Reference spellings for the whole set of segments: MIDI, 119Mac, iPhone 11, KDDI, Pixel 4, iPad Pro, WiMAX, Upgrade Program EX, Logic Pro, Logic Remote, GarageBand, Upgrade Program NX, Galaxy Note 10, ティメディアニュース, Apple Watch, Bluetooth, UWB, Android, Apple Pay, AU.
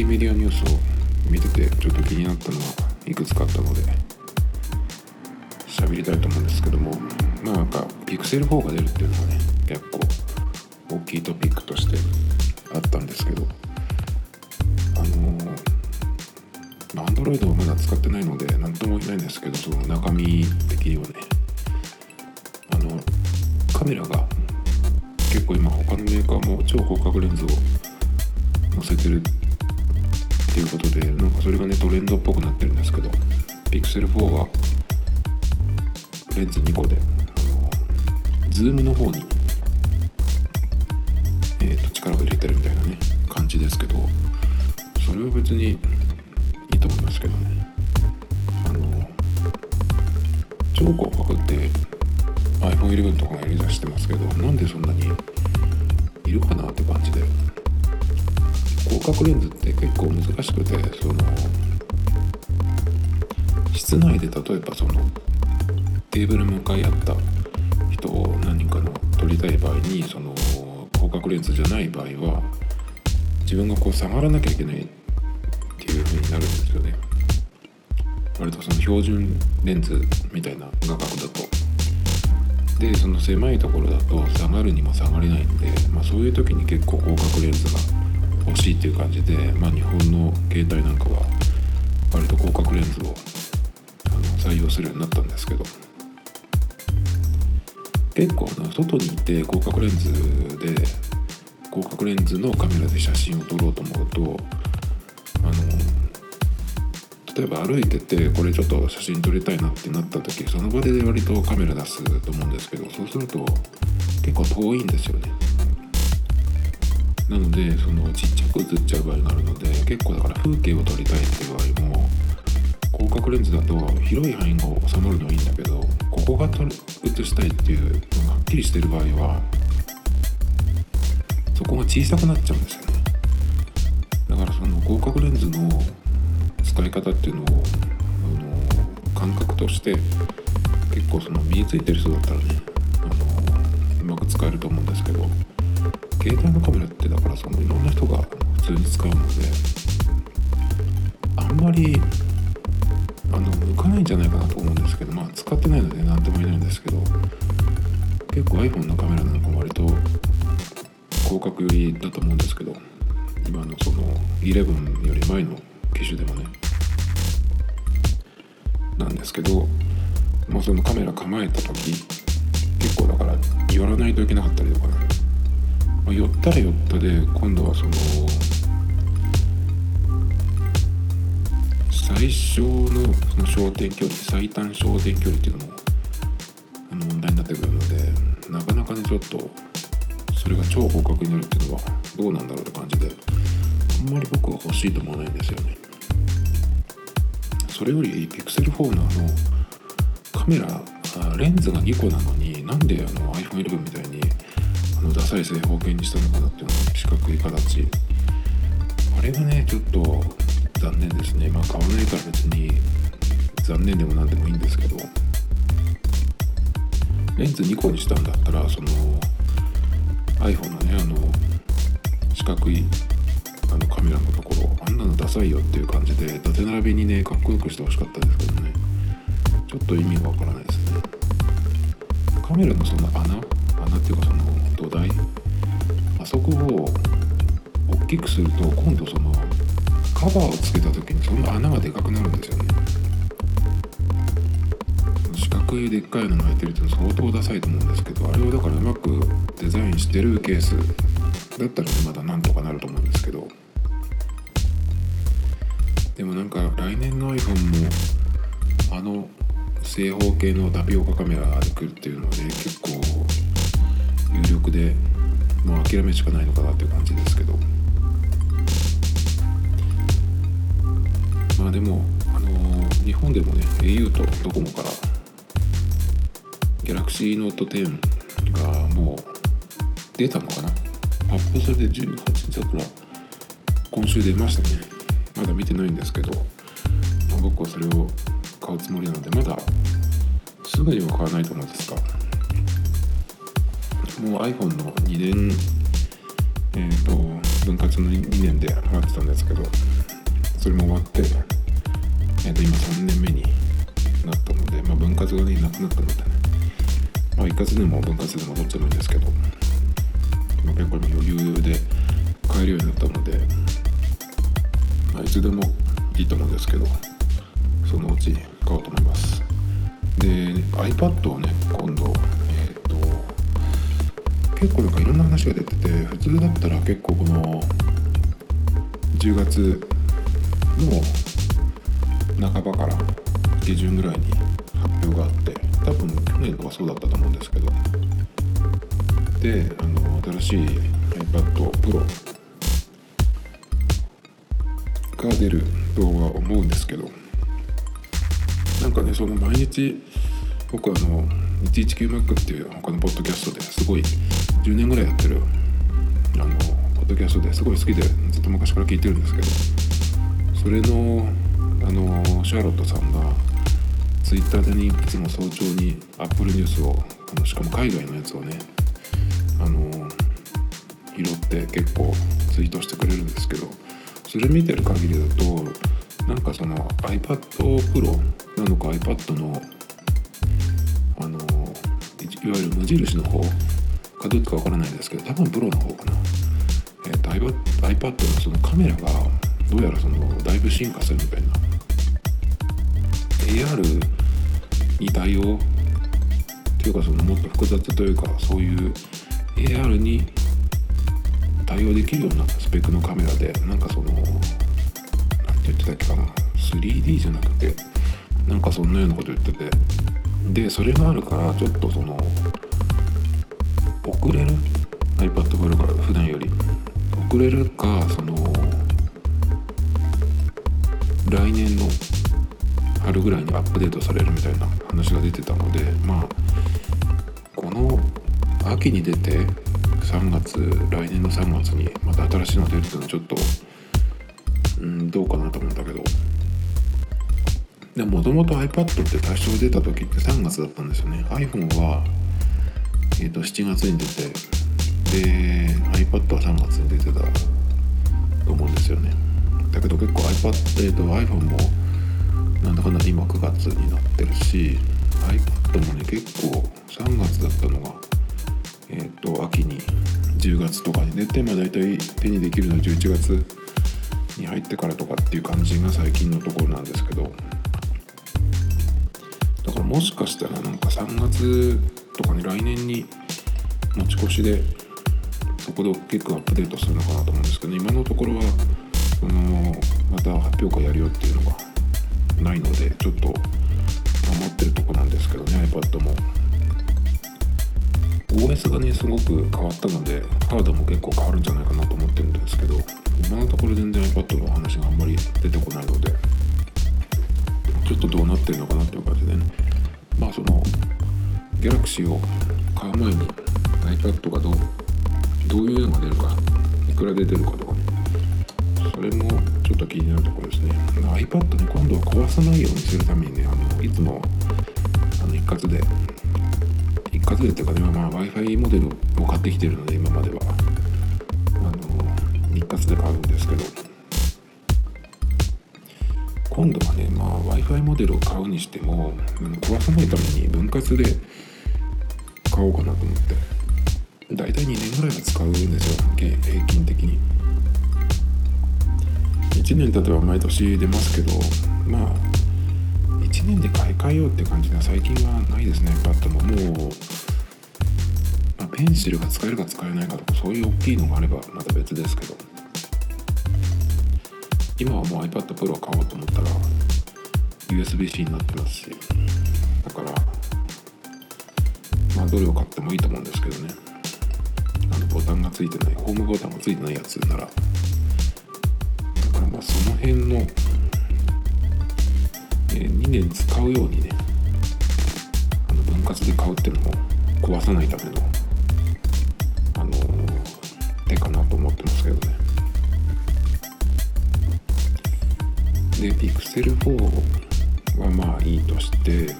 ティメディアニュースを見ててちょっと気になったのはいくつかあったので喋りたいと思うんですけども、まあなんかピクセル4が出るっていうのがね結構大きいトピックとしてあったんですけど、Android はまだ使ってないので何とも言えないんですけど、その中身的にはねカメラが結構今他のメーカーも超広角レンズを載せてるっていうことで、なんかそれがねトレンドっぽくなってるんですけど、ピクセル4はレンズ2個でズームの方に、力を入れてるみたいなね感じですけど、それは別にいいと思いますけどね。超広角ってiPhone 11とかがやりだしてますけど、なんでそんなにいるかなって感じで、広角レンズって結構難しくて、その室内で例えばそのテーブル向かい合った人を何かの撮りたい場合に、その広角レンズじゃない場合は自分がこう下がらなきゃいけないっていう風になるんですよね。割とその標準レンズみたいな画角だとで、その狭いところだと下がるにも下がれないんで、まあ、そういう時に結構広角レンズが欲しいっていう感じで、まあ、日本の携帯なんかは割と広角レンズを採用するようになったんですけど、結構な外にいて広角レンズで広角レンズのカメラで写真を撮ろうと思うと、例えば歩いててこれちょっと写真撮りたいなってなった時、その場で割とカメラ出すと思うんですけど、そうすると結構遠いんですよね。なのでそのちっちゃく写っちゃう場合があるので、結構だから風景を撮りたいっていう場合も広角レンズだと広い範囲が収まるのはいいんだけど、ここが写したいっていうのがはっきりしてる場合はそこが小さくなっちゃうんですよね。だからその広角レンズの使い方っていうのを感覚として結構その身についてる人だったらねうまく使えると思うんですけど、携帯のカメラってだからそのいろんな人が普通に使うのであんまり向かないんじゃないかなと思うんですけど、まあ使ってないので何とも言えないんですけど、結構 iPhone のカメラなんか割と広角寄りだと思うんですけど、今のその11より前の機種でもねなんですけど、まあ、そのカメラ構えた時結構だから寄らないといけなかったりとかね、まあ、寄ったら寄ったで今度はその最小のその焦点距離最短焦点距離っていうのも問題になってくるので、なかなかねちょっとそれが超広角になるっていうのはどうなんだろうって感じで、あんまり僕は欲しいと思わないんですよね。それよりピクセル4のカメラレンズが2個なのに、なんでiPhone 11みたいにダサい正方形にしたのかなっていうの四角い形、あれがねちょっと残念ですね。まあ買わないから別に残念でもなんでもいいんですけど、レンズ2個にしたんだったらその iPhone のね四角いカメラのところあんなのダサいよっていう感じで縦並びにねかっこよくしてほしかったですけどね、ちょっと意味がわからないですね。カメラのその穴っていうかその土台、あそこを大きくすると今度そのカバーをつけた時にその穴がでかくなるんですよね。四角いでっかいのが開いてるっていうの相当ダサいと思うんですけど、あれをだからうまくデザインしてるケースだったらねまだなんとかなると思うんですけど、でもなんか来年の iPhone も正方形のタピオカカメラで来るっていうのはね結構有力で、もう諦めしかないのかなっていう感じですけど、まあでも日本でもね AU とドコモから Galaxy Note 10がもう出たのかな、発表されて18日だから今週出ましたね。まだ見てないんですけど、まあ、僕はそれを買うつもりなのでまだすぐには買わないと思うんですが、もう iPhone の2年分割の2年で払ってたんですけど、それも終わって、今3年目になったので、分割がね、なくなったので、一括でも分割でもどっちでもいいんですけど、結構余裕で買えるようになったので、いつでもいいと思うんですけど、そのうち買おうと思います。で、iPad をね、今度結構いろんな話が出てて、普通だったら結構この10月の半ばから下旬ぐらいに発表があって、多分去年とかそうだったと思うんですけど、で、新しい iPad Pro が出るとは思うんですけど、なんかね、その毎日僕119Mac っていう他のポッドキャストですごい10年ぐらいやってるポッドキャストですごい好きでずっと昔から聞いてるんですけど、それのシャーロットさんがツイッターでね、いつも早朝に Apple ニュースをしかも海外のやつをね拾って結構ツイートしてくれるんですけど、それ見てる限りだとなんかその iPad Pro なのか iPad のいわゆる無印の方かどうかわからないんですけど、多分プロの方かな。iPad のそのカメラがどうやらだいぶ進化するみたいな。AR に対応というかもっと複雑というかそういう AR に対応できるようなスペックのカメラで、なんかなんて言ってたっけかな、 3D じゃなくてなんかそんなようなこと言ってて。で、それがあるからちょっと遅れる iPad Pro から普段より遅れるか、来年の春ぐらいにアップデートされるみたいな話が出てたので、この秋に出て来年の3月にまた新しいの出るっていうのはちょっとどうかなと思うんだけど、もともと iPad って最初出た時って3月だったんですよね。 iPhone は、7月に出て、で iPad は3月に出てたと思うんですよね。だけど結構 iPhone もなんだかんだ今9月になってるし、 iPad もね結構3月だったのが、秋に10月とかに出て、だいたい手にできるのは11月に入ってからとかっていう感じが最近のところなんですけど、だからもしかしたら3月とかね、来年に持ち越しでそこで結構アップデートするのかなと思うんですけど、今のところはまた発表会やるよっていうのがないので、ちょっと待ってるとこなんですけどね。 iPad も OS がねすごく変わったのでハードも結構変わるんじゃないかなと思ってるんですけど、今のところ全然 iPad の話があんまり出てこないので、ちょっとどうなってるのかなっていう感じでね。Galaxy を買う前に iPad がどういうのが出るか、いくらで出るかとかね、それもちょっと気になるところですね。iPad ね、今度は壊さないようにするためにね、いつも一括でっていうかね、Wi-Fi モデルを買ってきてるので、今までは一括で買うんですけど、今度はね、Wi-Fi モデルを買うにしても壊さないために分割で買おうかなと思って、だいたい2年ぐらいは使うんですよ、平均的に。1年経てば毎年出ますけど、1年で買い替えようって感じが最近はないですね。iPad ももう、ペンシルが使えるか使えないかとか、そういう大きいのがあればまた別ですけど、今はもう iPad Pro を買おうと思ったら USB-C になってますし、だからどれを買ってもいいと思うんですけどね。ボタンがついてない、ホームボタンがついてないやつなら、だからその辺の、2年使うようにね、分割で買うっていうのも壊さないための手かなと思ってますけどね。で、Pixel 4はいいとして、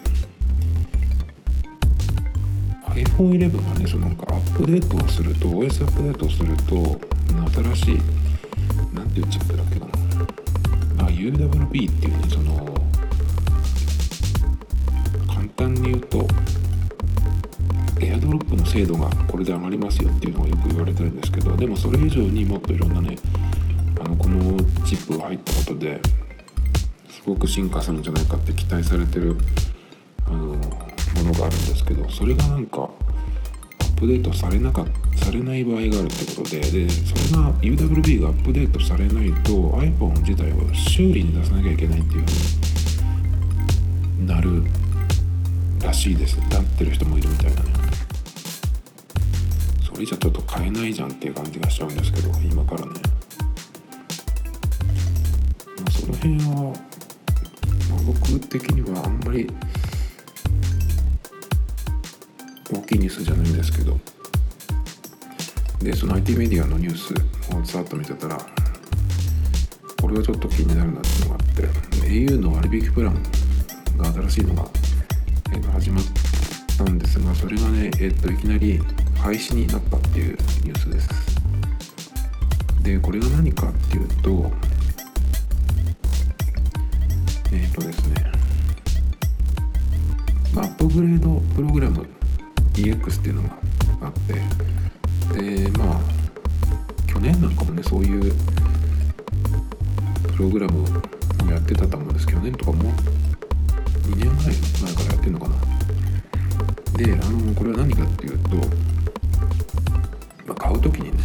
iPhone 11がね、アップデートをすると OS アップデートをすると新しい、なんていうチップだっけかな、UWB っていうね、その簡単に言うとエアドロップの精度がこれで上がりますよっていうのがよく言われてるんですけど、でもそれ以上にもっといろんなね、このチップが入ったことですごく進化するんじゃないかって期待されてるものがあるんですけど、それがなんかアップデートされない場合があるってことで、それが UWB がアップデートされないと iPhone 自体は修理に出さなきゃいけないっていう風になるらしいです。なってる人もいるみたいなね。それじゃちょっと買えないじゃんっていう感じがしちゃうんですけど、今からね。その辺は僕的にはあんまり大きいニュースじゃないんですけど、でその IT メディアのニュースをざっと見てたら、これはちょっと気になるなっていうのがあって、AU の割引プランが新しいのが始まったんですが、それがね、いきなり廃止になったっていうニュースです。でこれが何かっていうと、ですね、アップグレードプログラム EX っていうのがあって、でまあ去年なんかもね、そういうプログラムをやってたと思うんですけど、去年とかも2年ぐらい前からやってるのかな。でこれは何かっていうと、買う時にね、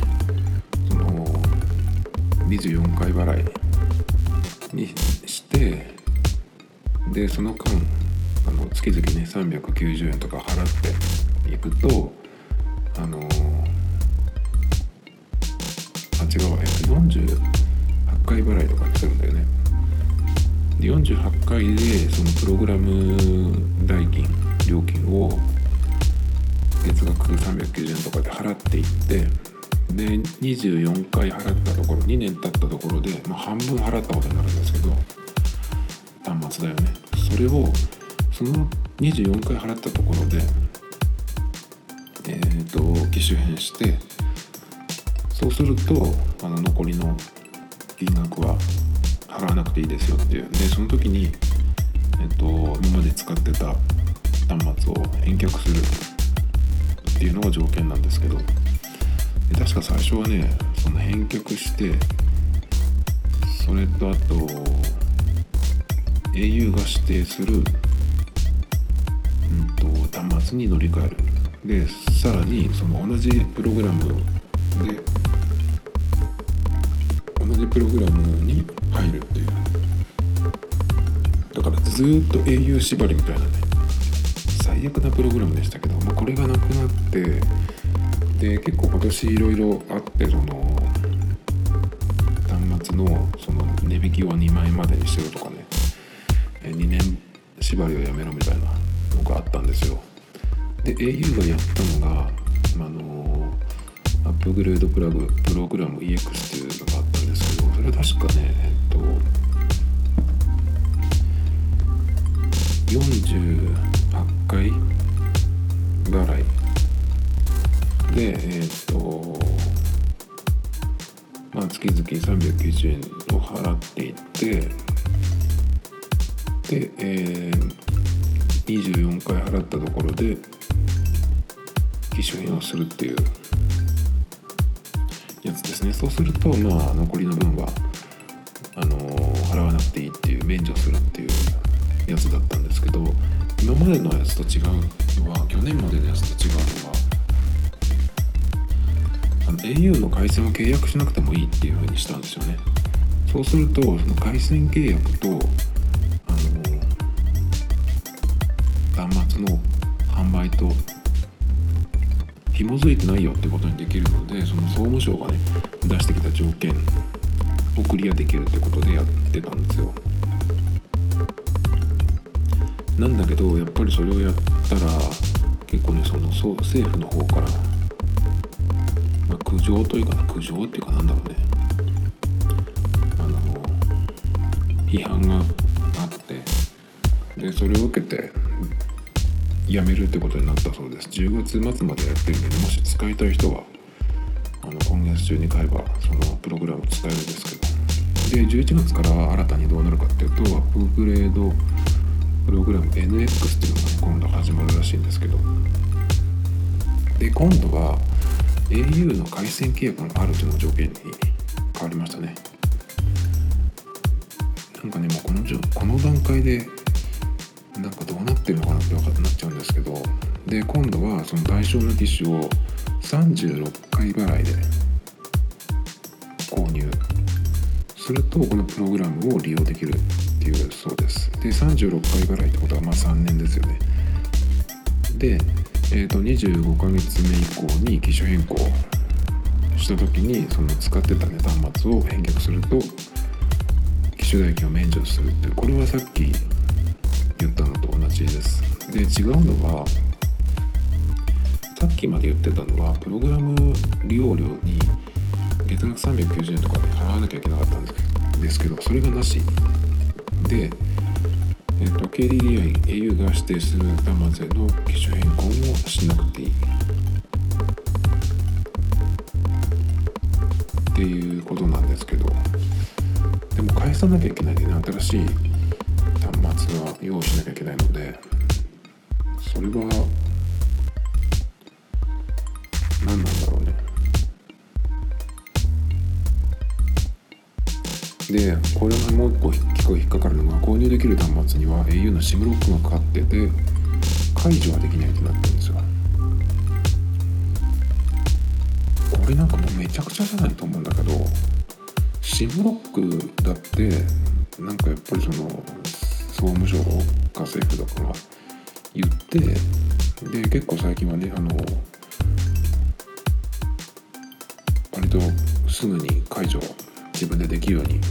その24回払いにして。でその間月々ね390円とか払っていくと48回払いとかするんだよね。で48回でそのプログラム料金を月額390円とかで払っていって、で24回払ったところ、2年経ったところで、半分払ったことになるんですけど、端末だよね。それをその24回払ったところで機種変して、そうすると残りの金額は払わなくていいですよっていう。でその時に今まで使ってた端末を返却するっていうのが条件なんですけど、確か最初はね、その返却して、それとあとau が指定する、端末に乗り換える。でさらにその同じプログラムに入るっていう。だからずっと au 縛りみたいなね、最悪なプログラムでしたけど、これがなくなって、で結構今年いろいろあって、その端末のその値引きを2万円までにしろとかね、2年縛りをやめろみたいなのがあったんですよ。で au がやったのがアップグレードプログラム EX っていうのがあったんですけど、それは確かね、48回払いで月々390円を払っていってで、24回払ったところで機種変をするっていうやつですね。そうすると残りの分は払わなくていいっていう、免除するっていうやつだったんですけど、今までのやつと違うのは、去年までのやつと違うのは、au の回線を契約しなくてもいいっていう風にしたんですよね。そうするとその回線契約と端末の販売と紐づいてないよってことにできるので、その総務省がね出してきた条件をクリアできるってことでやってたんですよ。なんだけどやっぱりそれをやったら結構ね、政府の方から、苦情っていうか、なんだろうね、批判があって、でそれを受けてやめるってことになったそうです。10月末までやってるので、もし使いたい人は今月中に買えばそのプログラム使えるんですけど、で11月から新たにどうなるかっていうと、アップグレードプログラム NX っていうのが今度始まるらしいんですけど、で今度は AU の回線契約があるというのを条件に変わりましたね。なんかね、もうこの段階でなんかどうなってるのかなって分かってなっちゃうんですけど、で今度はその対象の機種を36回払いで購入するとこのプログラムを利用できるっていうそうです。で36回払いってことはまあ3年ですよね。で25ヶ月目以降に機種変更した時にその使ってた、ね、端末を返却すると機種代金を免除するって、これはさっき言ったのと同じです。で違うのはさっきまで言ってたのはプログラム利用料に月額390円とかで払わなきゃいけなかったんですけど、それがなしで、KDDI、AU が指定する端末への機種変更もしなくていいっていうことなんですけど、でも返さなきゃいけないで、ね、新しい端末は用意しなきゃいけないので、それは何なんだろうね。でこれがもう一個引っかかるのが、購入できる端末には au の SIM ロックがかかってて解除はできないってなってるんですよ。これなんかもうめちゃくちゃじゃないと思うんだけど、 SIM ロックだってなんかやっぱりその総務省か政府とかが言って、で結構最近はね割とすぐに解除自分でできるように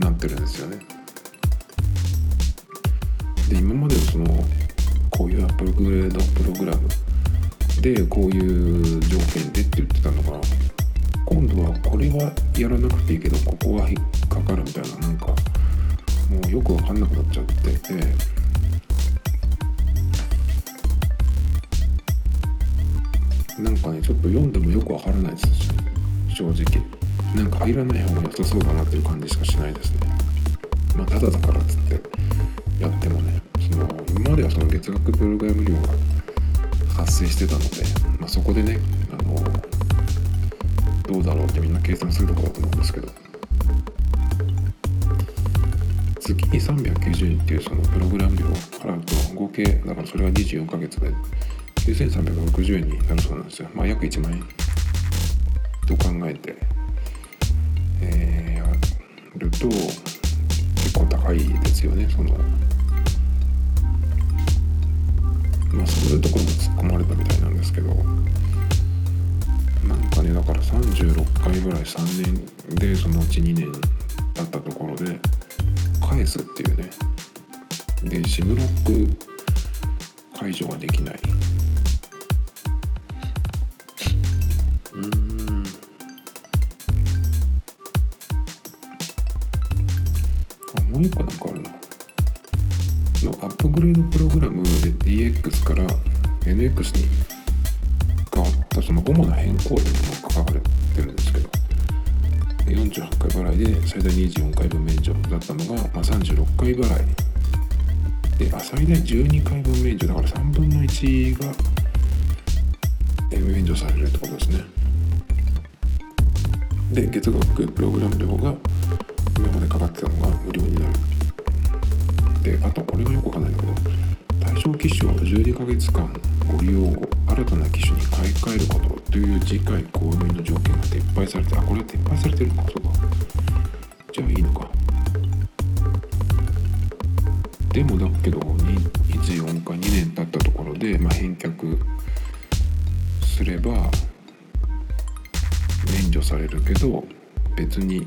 なってるんですよね。で今までそのこういうアップグレードプログラムでこういう条件でって言ってたのが、今度はこれはやらなくていいけどここは引っかかるみたいな、なんかもうよく分かんなくなっちゃってて、なんかねちょっと読んでもよく分からないですし、正直なんか入らない方が良さそうだなっていう感じしかしないですね。まあただだからっつってやってもね、その今まではその月額プログラム料が発生してたので、まあ、そこでねどうだろうってみんな計算するところだと思うんですけど、月に390円っていうそのプログラム料を払うと合計だからそれが24ヶ月で9360円になるそうなんですよ。まあ約1万円と考えてやると結構高いですよね。まあそういうところも突っ込まれたみたいなんですけど、なんかねだから36回ぐらい3年でそのうち2年だったところで返すっていうね。でSIMロック解除ができない、もう一個なんかあるな。アップグレードプログラムで DX から NX に変わったその主な変更点が書かれてるんですけど、48回払いで最大24回分免除だったのが、まあ、36回払いで最大12回分免除だから3分の1が免除されるってことですね。で月額プログラム料が今までかかってたのが無料になる。であとこれがよくわかんないんだけど、対象機種を12ヶ月間ご利用後新たな機種に買い替えることという次回購入の条件が撤廃されて、あこれは撤廃されてるのか、そうかじゃあいいのか。でもだけど24か2年経ったところで、まあ、返却すれば免除されるけど、別に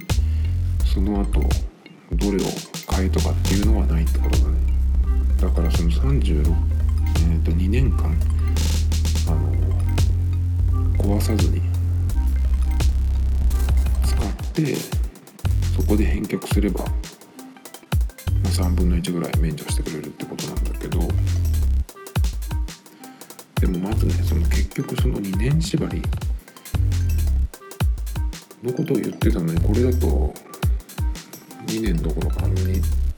その後どれを買えとかっていうのはないってことだね。だからその2年間壊さずに使ってそこで返却すれば、まあ、3分の1ぐらい免除してくれるってことなんだけど、でもまずねその結局その2年縛りのことを言ってたのに、これだと2年どころか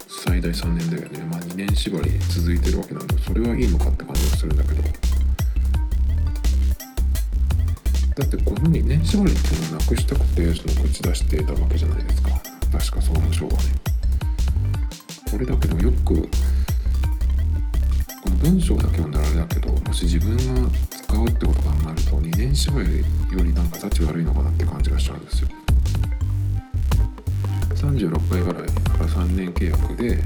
最大3年だよね。まあ2年縛り続いてるわけなんで、それはいいのかって感じがするんだけど、だってこの2年縛りっていうのをなくしたくてその口出してたわけじゃないですか、確か総務省はね。これだけどよくこの文章だけはなられだけど、もし自分が使うってことがなると2年縛りよりなんか立ち悪いのかなって感じがしちゃうんですよ。36回払いから3年契約で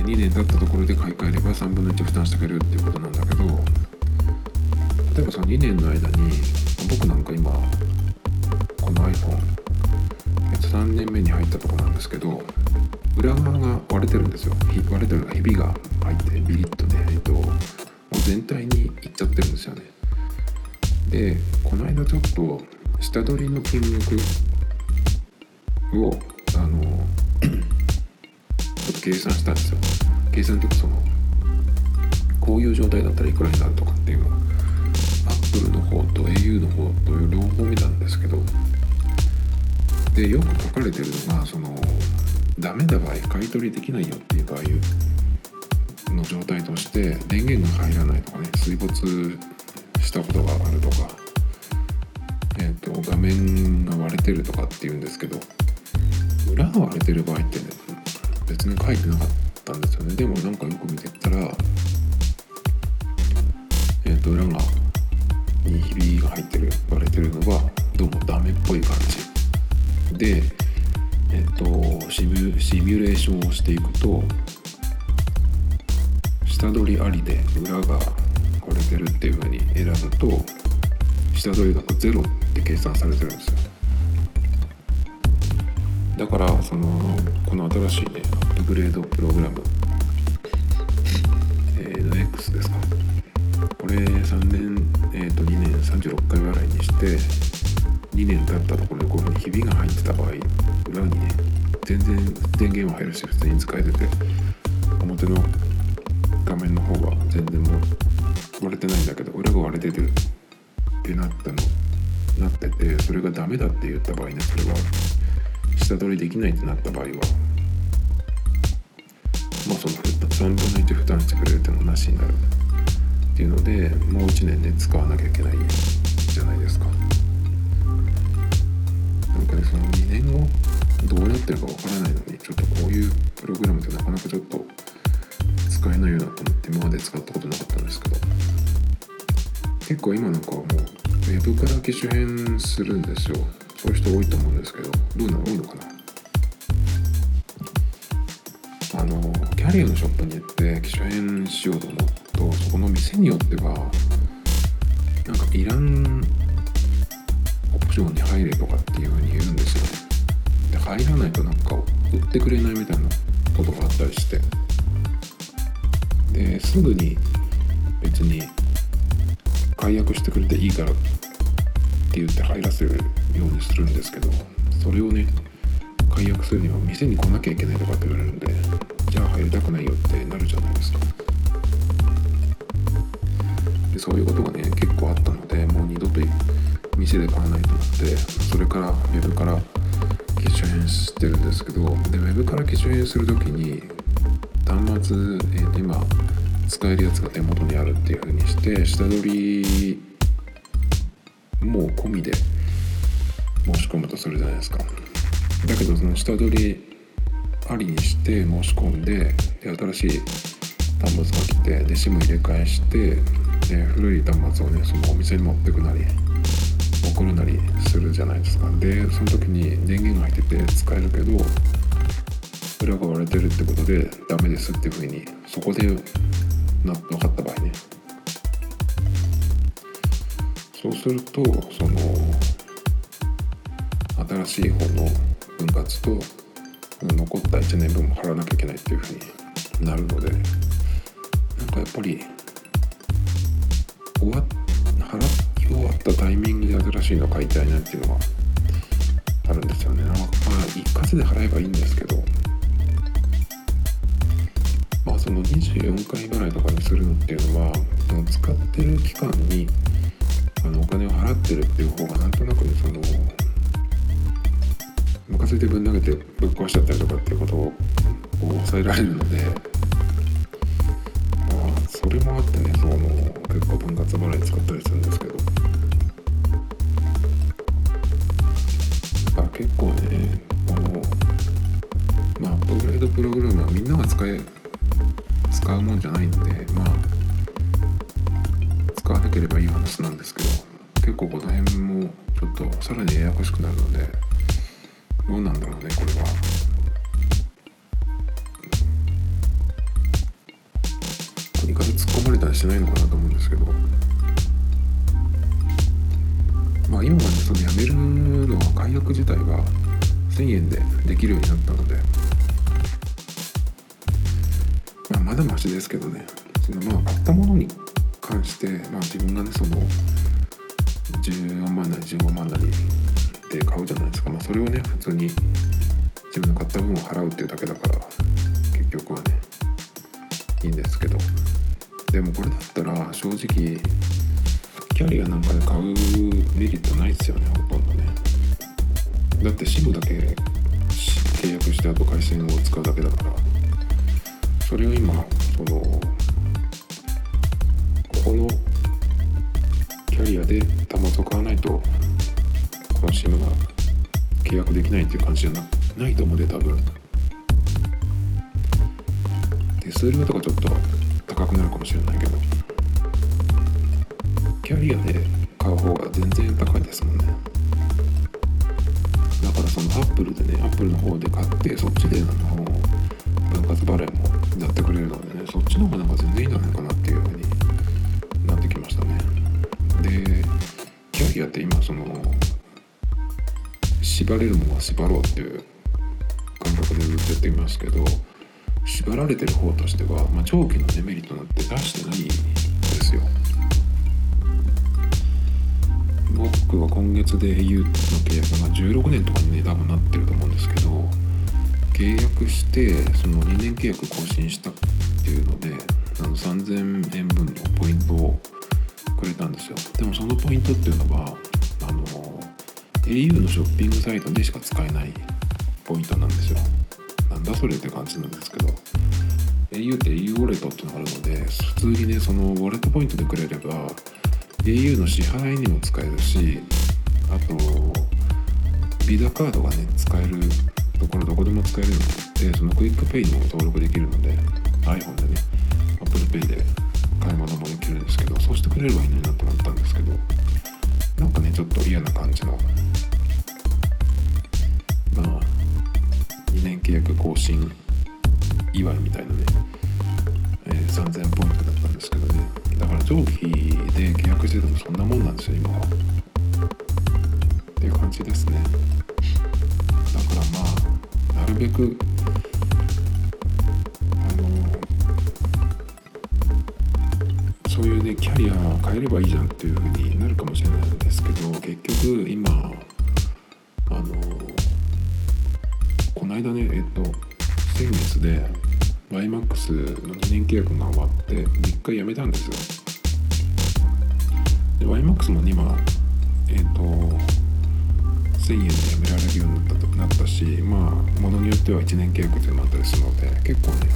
2年経ったところで買い替えれば3分の1負担してくれるっていうことなんだけど、例えばその2年の間に僕なんか今この iPhone 3年目に入ったところなんですけど、裏側が割れてるんですよ。割れてるのがひびが入ってビリッとね、もう全体にいっちゃってるんですよね。でこの間ちょっと下取りの金額をちょっと計算したんですよ。計算っていうか、そのこういう状態だったらいくらになるとかっていうのを Apple の方と AU の方という両方見たんですけど、でよく書かれてるのが、そのダメな場合、買い取りできないよっていう場合の状態として、電源が入らないとかね、水没したことがあるとか、画面が割れてるとかっていうんですけど、裏が割れてる場合ってね、別に書いてなかったんですよね。でもなんかよく見てったら、裏がにひびが入ってる、割れてるのがどうもダメっぽい感じで、シミュレーションをしていくと、下取りありで裏が割れてるっていう風に選ぶと、下取りだと0って計算されてるんですよ。だからこの新しいね、アップグレードプログラム、X ですか、これ2年36回払いにして、2年経ったところでこういうふうにひびが入ってた場合、裏にね、全然電源は入るし普通に使えてて、表の画面の方は全然もう割れてないんだけど、裏が割れててるってなってて、それがダメだって言った場合ね、それは下取りできないってなった場合は、まあその3分の1負担してくれるっていうのもなしになるっていうので、もう1年ね使わなきゃいけないじゃないですか。なんかね、その2年後どうなってるかわからないのに、ちょっとこういうプログラムってなかなかちょっと使えないようなと思って、今まで使ったことなかったんですけど、結構今なんかもう Web から機種変するんですよ。そういう人多いと思うんですけど、どうなの、多いのかな。キャリアのショップに行って機種変しようと思うと、そこの店によってはなんかいらんオプションに入れとかっていう風に言うんですよね。で入らないとなんか売ってくれないみたいなことがあったりして、ですぐに別に解約してくれていいからって言って入らせるようにするんですけど、それをね解約するには店に来なきゃいけないとかって言われるんで、じゃあ入りたくないよってなるじゃないですか。でそういうことがね結構あったので、もう二度と店で買わないと思って、それからウェブから機種変してるんですけど、でウェブから機種変するときに端末、今使えるやつが手元にあるっていう風にして、下取りもう込みで申し込むとするじゃないですか。だけどその下取りありにして申し込んで、新しい端末が来て、で SIM 入れ替えして、で古い端末をねそのお店に持ってくなり送るなりするじゃないですか。でその時に電源が入ってて使えるけど裏が割れてるってことでダメですっていう風にそこで分かった場合ね、そうするとその新しい方の分割と残った1年分も払わなきゃいけないっていう風になるので、なんかやっぱり払い終わったタイミングで新しいの買いたいなっていうのはあるんですよね。まあ一括で払えばいいんですけど、まあその24回払いとかにするのっていうのは、使ってる期間にお金を払ってるっていう方がなんとなくね、ムカついてぶん投げてぶっ壊しちゃったりとかって抑えられるので、まあ、それもあってね、結構分割払い使ったりするんですけど、結構ね、アップグレードプログラムはみんなが使うもんじゃないんで、まあ使わなければいい話なんですけど、結構この辺もちょっとさらにややこしくなるので、どうなんだろうね、これは。とにかく突っ込まれたりしないのかなと思うんですけど、まあ今はね、そのやめるのは解約自体が1000円でできるようになったので、まだマシですけどね。その買ったものに関して、自分がね、14万なり15万なりで買うじゃないですか。それをね、普通に自分の買った分を払うっていうだけだから、結局はね、いいんですけど。でもこれだったら、正直、キャリアなんかで買うメリットないですよね、ほとんどね。だって SIM だけ契約して、あと回線を使うだけだから、それを今、このキャリアで端末を買わないとこの SIM が契約できないっていう感じじゃないと思うで、多分手数料とかちょっと高くなるかもしれないけど、キャリアで買う方が全然高いですもんね。だからApple でね、Apple の方で買って、そっちで分割払いもやってくれるのでね、そっちの方が全然いいんじゃないかなっていうふうになってきましたね。で、キャリアって今縛れるものは縛ろうっていう感覚でずっとやっていますけど、縛られてる方としては、長期のメリットなんて出してないんですよ。僕は今月で AU の契約が16年とかにね、多分なってると思うんですけど、契約して2年契約更新したっていうので、3000円分のポイントをくれたんですよ。でもそのポイントっていうのはau のショッピングサイトでしか使えないポイントなんですよ。なんだそれって感じなんですけど、 au って au ウォレットっていうのがあるので、普通にね、ウォレットポイントでくれれば au の支払いにも使えるし、あとビザカードがね、使えるところどこでも使えるので、クイックペイにも登録できるので、 iPhone でね、 Apple Pay で買い物もできるんですけど、そうしてくれればいいのになって思ったんですけど、なんかね、ちょっと嫌な感じの、2年契約更新祝いみたいなね、3000ポイントだったんですけどね。だから長期で契約しててもそんなもんなんですよ、今はっていう感じですね。だからなるべくそういうね、キャリア変えればいいじゃんっていう風になるかもしれないんですけど、結局今この間ね、先月で WiMAX の2年契約が終わって1回辞めたんですよ。で WiMAX もね、今1000円で辞められるようになったし、ものによっては1年契約っていうのもあったりするので、結構ね、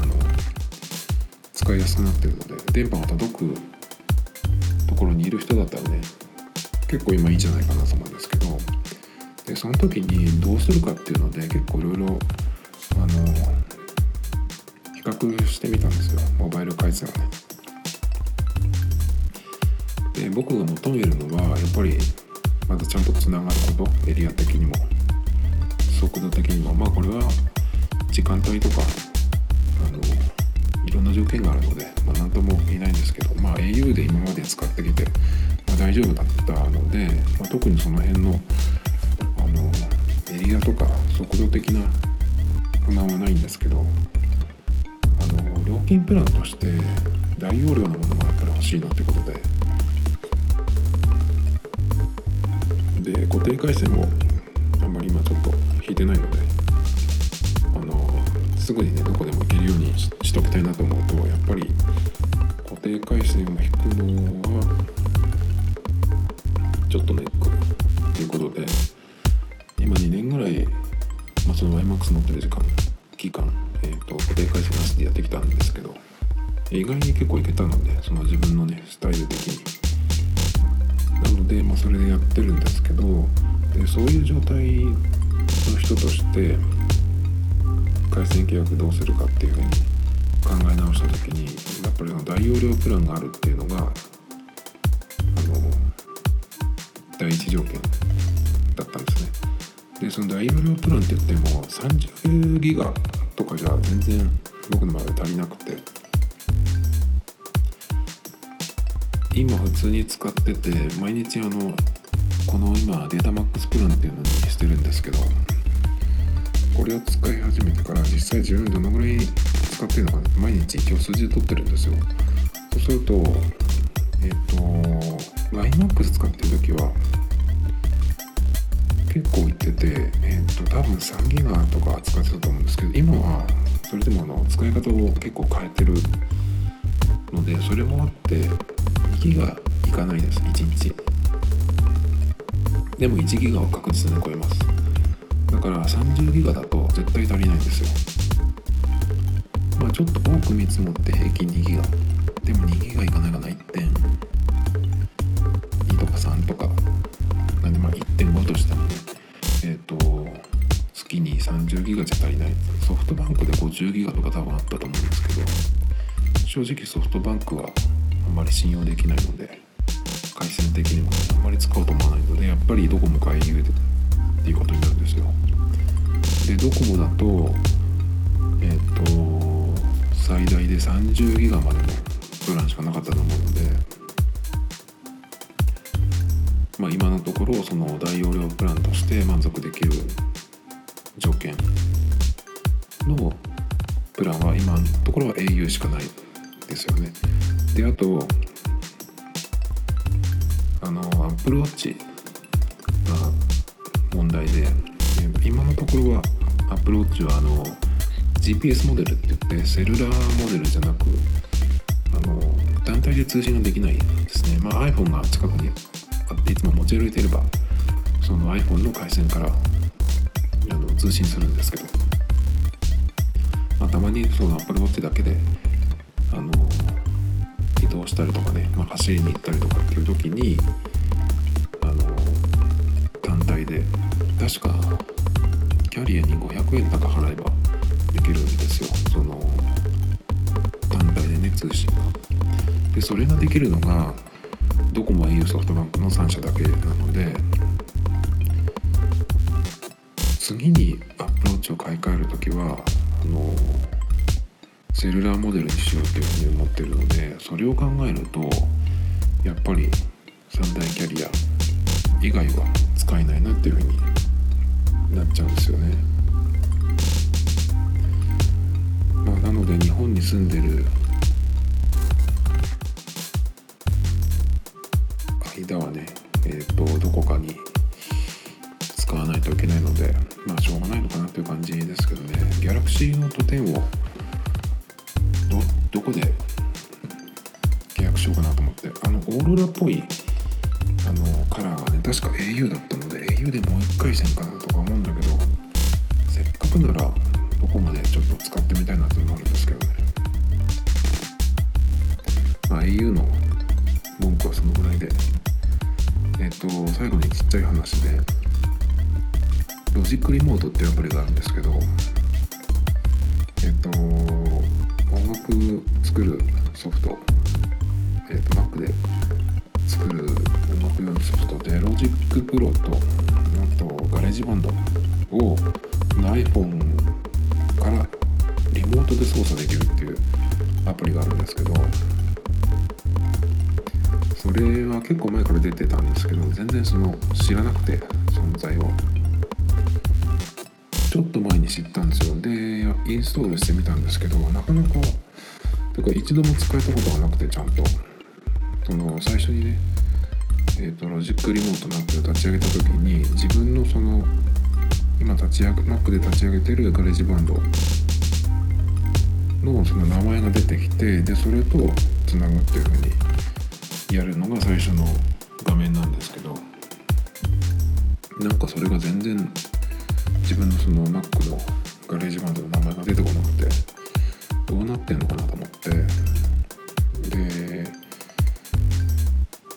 使いやすくなってるので、電波が届くところにいる人だったらね、結構今いいんじゃないかなと思うんですけど、でその時にどうするかっていうので、結構いろいろ比較してみたんですよ、モバイル回線をね。で、僕が求めるのはやっぱりまずちゃんとつながること、エリア的にも速度的にも、これは時間帯とかいろんな条件があるので、何とも言えないんですけど、au で今まで使ってきて、大丈夫だったので、特にその辺のエリアとか速度的な不満はないんですけど、料金プランとして大容量のものがやっぱり欲しいなってことで、固定回線もあんまり今ちょっと引いてないので、すぐにね、どこでも行けるようにしときたいなと思うと、やっぱり固定回線を引くのはちょっとネックということで、今2年ぐらい、WiMAX 持ってる期間固定回線なしでやってきたんですけど、意外に結構いけたので、その自分のねスタイル的になので、それでやってるんですけど、でそういう状態の人として回線契約どうするかっていうふうに考え直した時に、やっぱりその大容量プランがあるっていうのが第一条件だったんですね。でその大容量プランって言っても30ギガとかじゃ全然僕の場合は足りなくて、今普通に使ってて、毎日この今データマックスプランっていうのにしてるんですけど、これを使い始めてから実際自分どのぐらい使ってるのか、毎日一応数字で取ってるんですよ。そうするとWiMAX 使ってる時は結構いってて、多分3ギガとか使ってたと思うんですけど、今はそれでも使い方を結構変えてるので、それもあって2ギガいかないです1日でも1ギガを確実に超えます。だから30ギガだと絶対足りないんですよ。ちょっと多く見積もって平均2ギガでも2ギガいかないかな、 1.2 とか3とかなんで、1.5としたらね、月に30ギガじゃ足りない。ソフトバンクで50ギガとか多分あったと思うんですけど、正直ソフトバンクはあんまり信用できないので、回線的にもあんまり使おうと思わないので、やっぱりドコモ買い入れてっていうことになるんですよ。でドコモだと最大で30ギガまでのプランしかなかったと思うので、今のところその大容量プランとして満足できる条件のプランは今のところは AU しかないですよね。であとApple Watch が問題で、今のところは Apple Watch はGPS モデルって言ってセルラーモデルじゃなく単体で通信ができないですね。iPhone が近くにあっていつも持ち歩いていればその iPhone の回線から通信するんですけど、たまにその Apple Watch だけで移動したりとかね、走りに行ったりとかっていう時に単体で確かキャリアに500円高払えばできるんですよ、その単体でね通信が。でそれができるのがドコモ、au、ソフトバンクの3社だけなので、次にApple Watchを買い替えるときはセルラーモデルにしようというふうに思っているので、それを考えるとやっぱり三大キャリア以外は使えないなっていうふうになっちゃうんですよね。なので日本に住んでる間はね、どこかに使わないといけないので、しょうがないのかなという感じですけどね。Galaxy Note 10をどこで契約しようかなと思って、オーロラっぽいカラーがね確か au だったので au でもう一回線かなとか思うんだけど、せっかくならどこまでちょっと使ってみたいなと思うんですけどね。au の文句はそのぐらいで、最後にちっちゃい話でロジックリモートっていうアプリがあるんですけど、音楽作るソフト、Mac で作る音楽用のソフトでロジックプロとガレージバンドを iPhone からリモートで操作できるっていうアプリがあるんですけど、それは結構前から出てたんですけど、全然知らなくて存在をちょっと前に知ったんですよ。でインストールしてみたんですけど、なかなかとか一度も使えたことがなくて、ちゃんと最初にね、ロジックリモートのアプリを立ち上げた時に自分の今Mac で立ち上げてるガレージバンドの名前が出てきて、でそれとつなぐっていう風にやるのが最初の画面なんですけど、なんかそれが全然自分のMac のガレージバンドの名前が出てこなくてどうなってんのかなと思って、で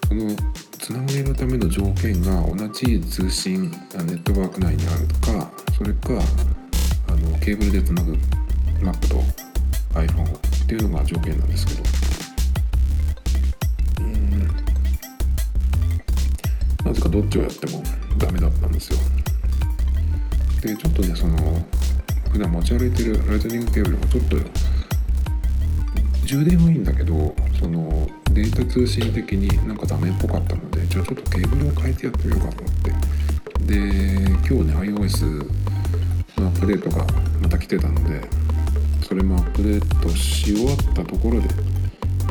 このつなげるための条件が同じ通信ネットワーク内にあるとか、それかケーブルでつなぐ Mac と iPhone っていうのが条件なんですけど、なぜかどっちをやってもダメだったんですよ。でちょっとね、その普段持ち歩いてるライトニングケーブルもちょっと充電はいいんだけど、そのデータ通信的になんかダメっぽかったので、じゃあちょっとケーブルを変えてやってみようかと思って、で今日ね iOS のアップデートがまた来てたので、それもアップデートし終わったところで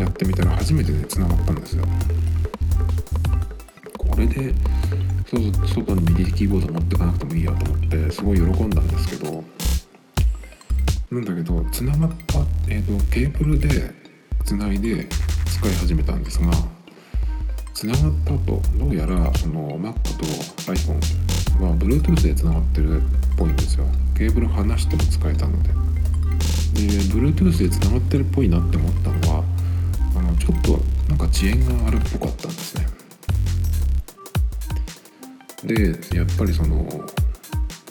やってみたら初めてね繋がったんですよ。これで外にMIDIキーボード持ってかなくてもいいやと思ってすごい喜んだんですけど、なんだけどつながった、ケーブルでつないで使い始めたんですが、つながった後どうやらその Mac と iPhone は Bluetooth でつながってるっぽいんですよ。ケーブル離しても使えたので、Bluetooth でつながってるっぽいなって思ったのはちょっとなんか遅延があるっぽかったんですね。でやっぱりその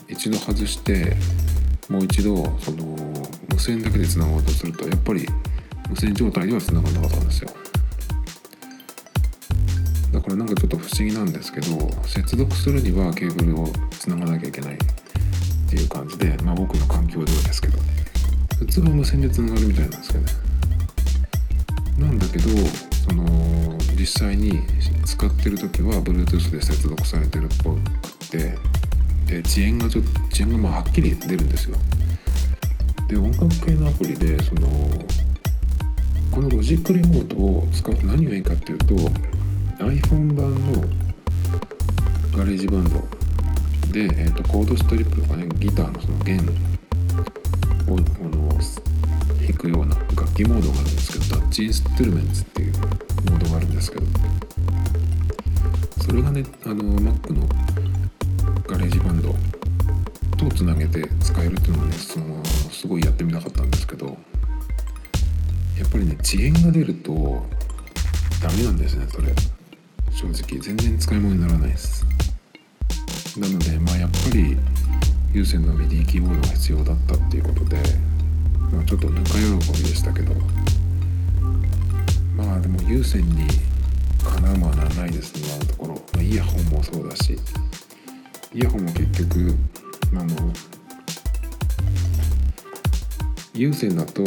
一度外してもう一度その無線だけでつなごうとするとやっぱり無線状態ではつながらなかったんですよ。だからなんかちょっと不思議なんですけど、接続するにはケーブルをつながなきゃいけないっていう感じで、まあ僕の環境ではですけど、普通は無線でつながるみたいなんですけどね。なんだけどその実際に使ってる時は Bluetooth で接続されてるっぽくて、で遅延がまあはっきり出るんですよ。で音楽系のアプリでそのこのロジックリモートを使うと何がいいかっていうと、 iPhone 版のガレージバンドで、コードストリップとかね、ギターのその弦を弾くような楽器モードがあるんですけど、タッチインストゥルメンツっていうモードがあるんですけど、それがねMac のガレージバンドとつなげて使えるっていうのをね、そのすごいやってみたかったんですけど、やっぱりね遅延が出るとダメなんですね。それ正直全然使い物にならないです。なのでまあやっぱり有線の MIDI キーボードが必要だったっていうことで、まあ、ちょっとぬか喜びでしたけど、まあでも有線にかなうまはならないですね。今のところ、まあ、イヤホンもそうだし、イヤホンも結局有線だと、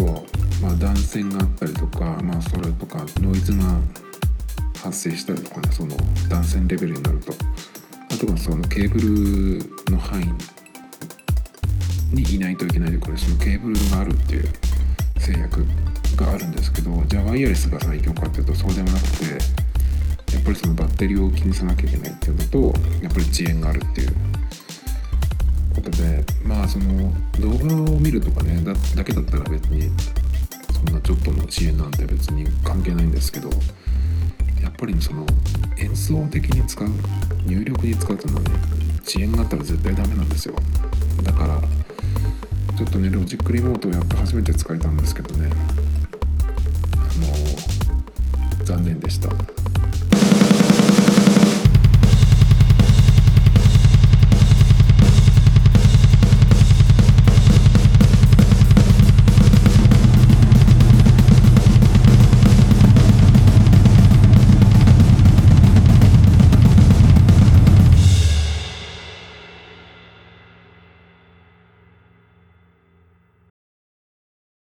まあ、断線があったりとか、まあ、それとかノイズが発生したりとかね、その断線レベルになると、あとはそのケーブルの範囲にいないといけないで、これそのケーブルがあるっていう制約があるんですけど、じゃあワイヤレスが最強かっていうとそうでもなくて、やっぱりそのバッテリーを気にさなきゃいけないっていうのと、やっぱり遅延があるっていうことで、まあその動画を見るとかね だけだったら別にそんなちょっとの遅延なんて別に関係ないんですけど、やっぱりその演奏的に使う、入力に使うというのはね、遅延があったら絶対ダメなんですよ。だからちょっとねロジックリモートをやって初めて使えたんですけどね、残念でした。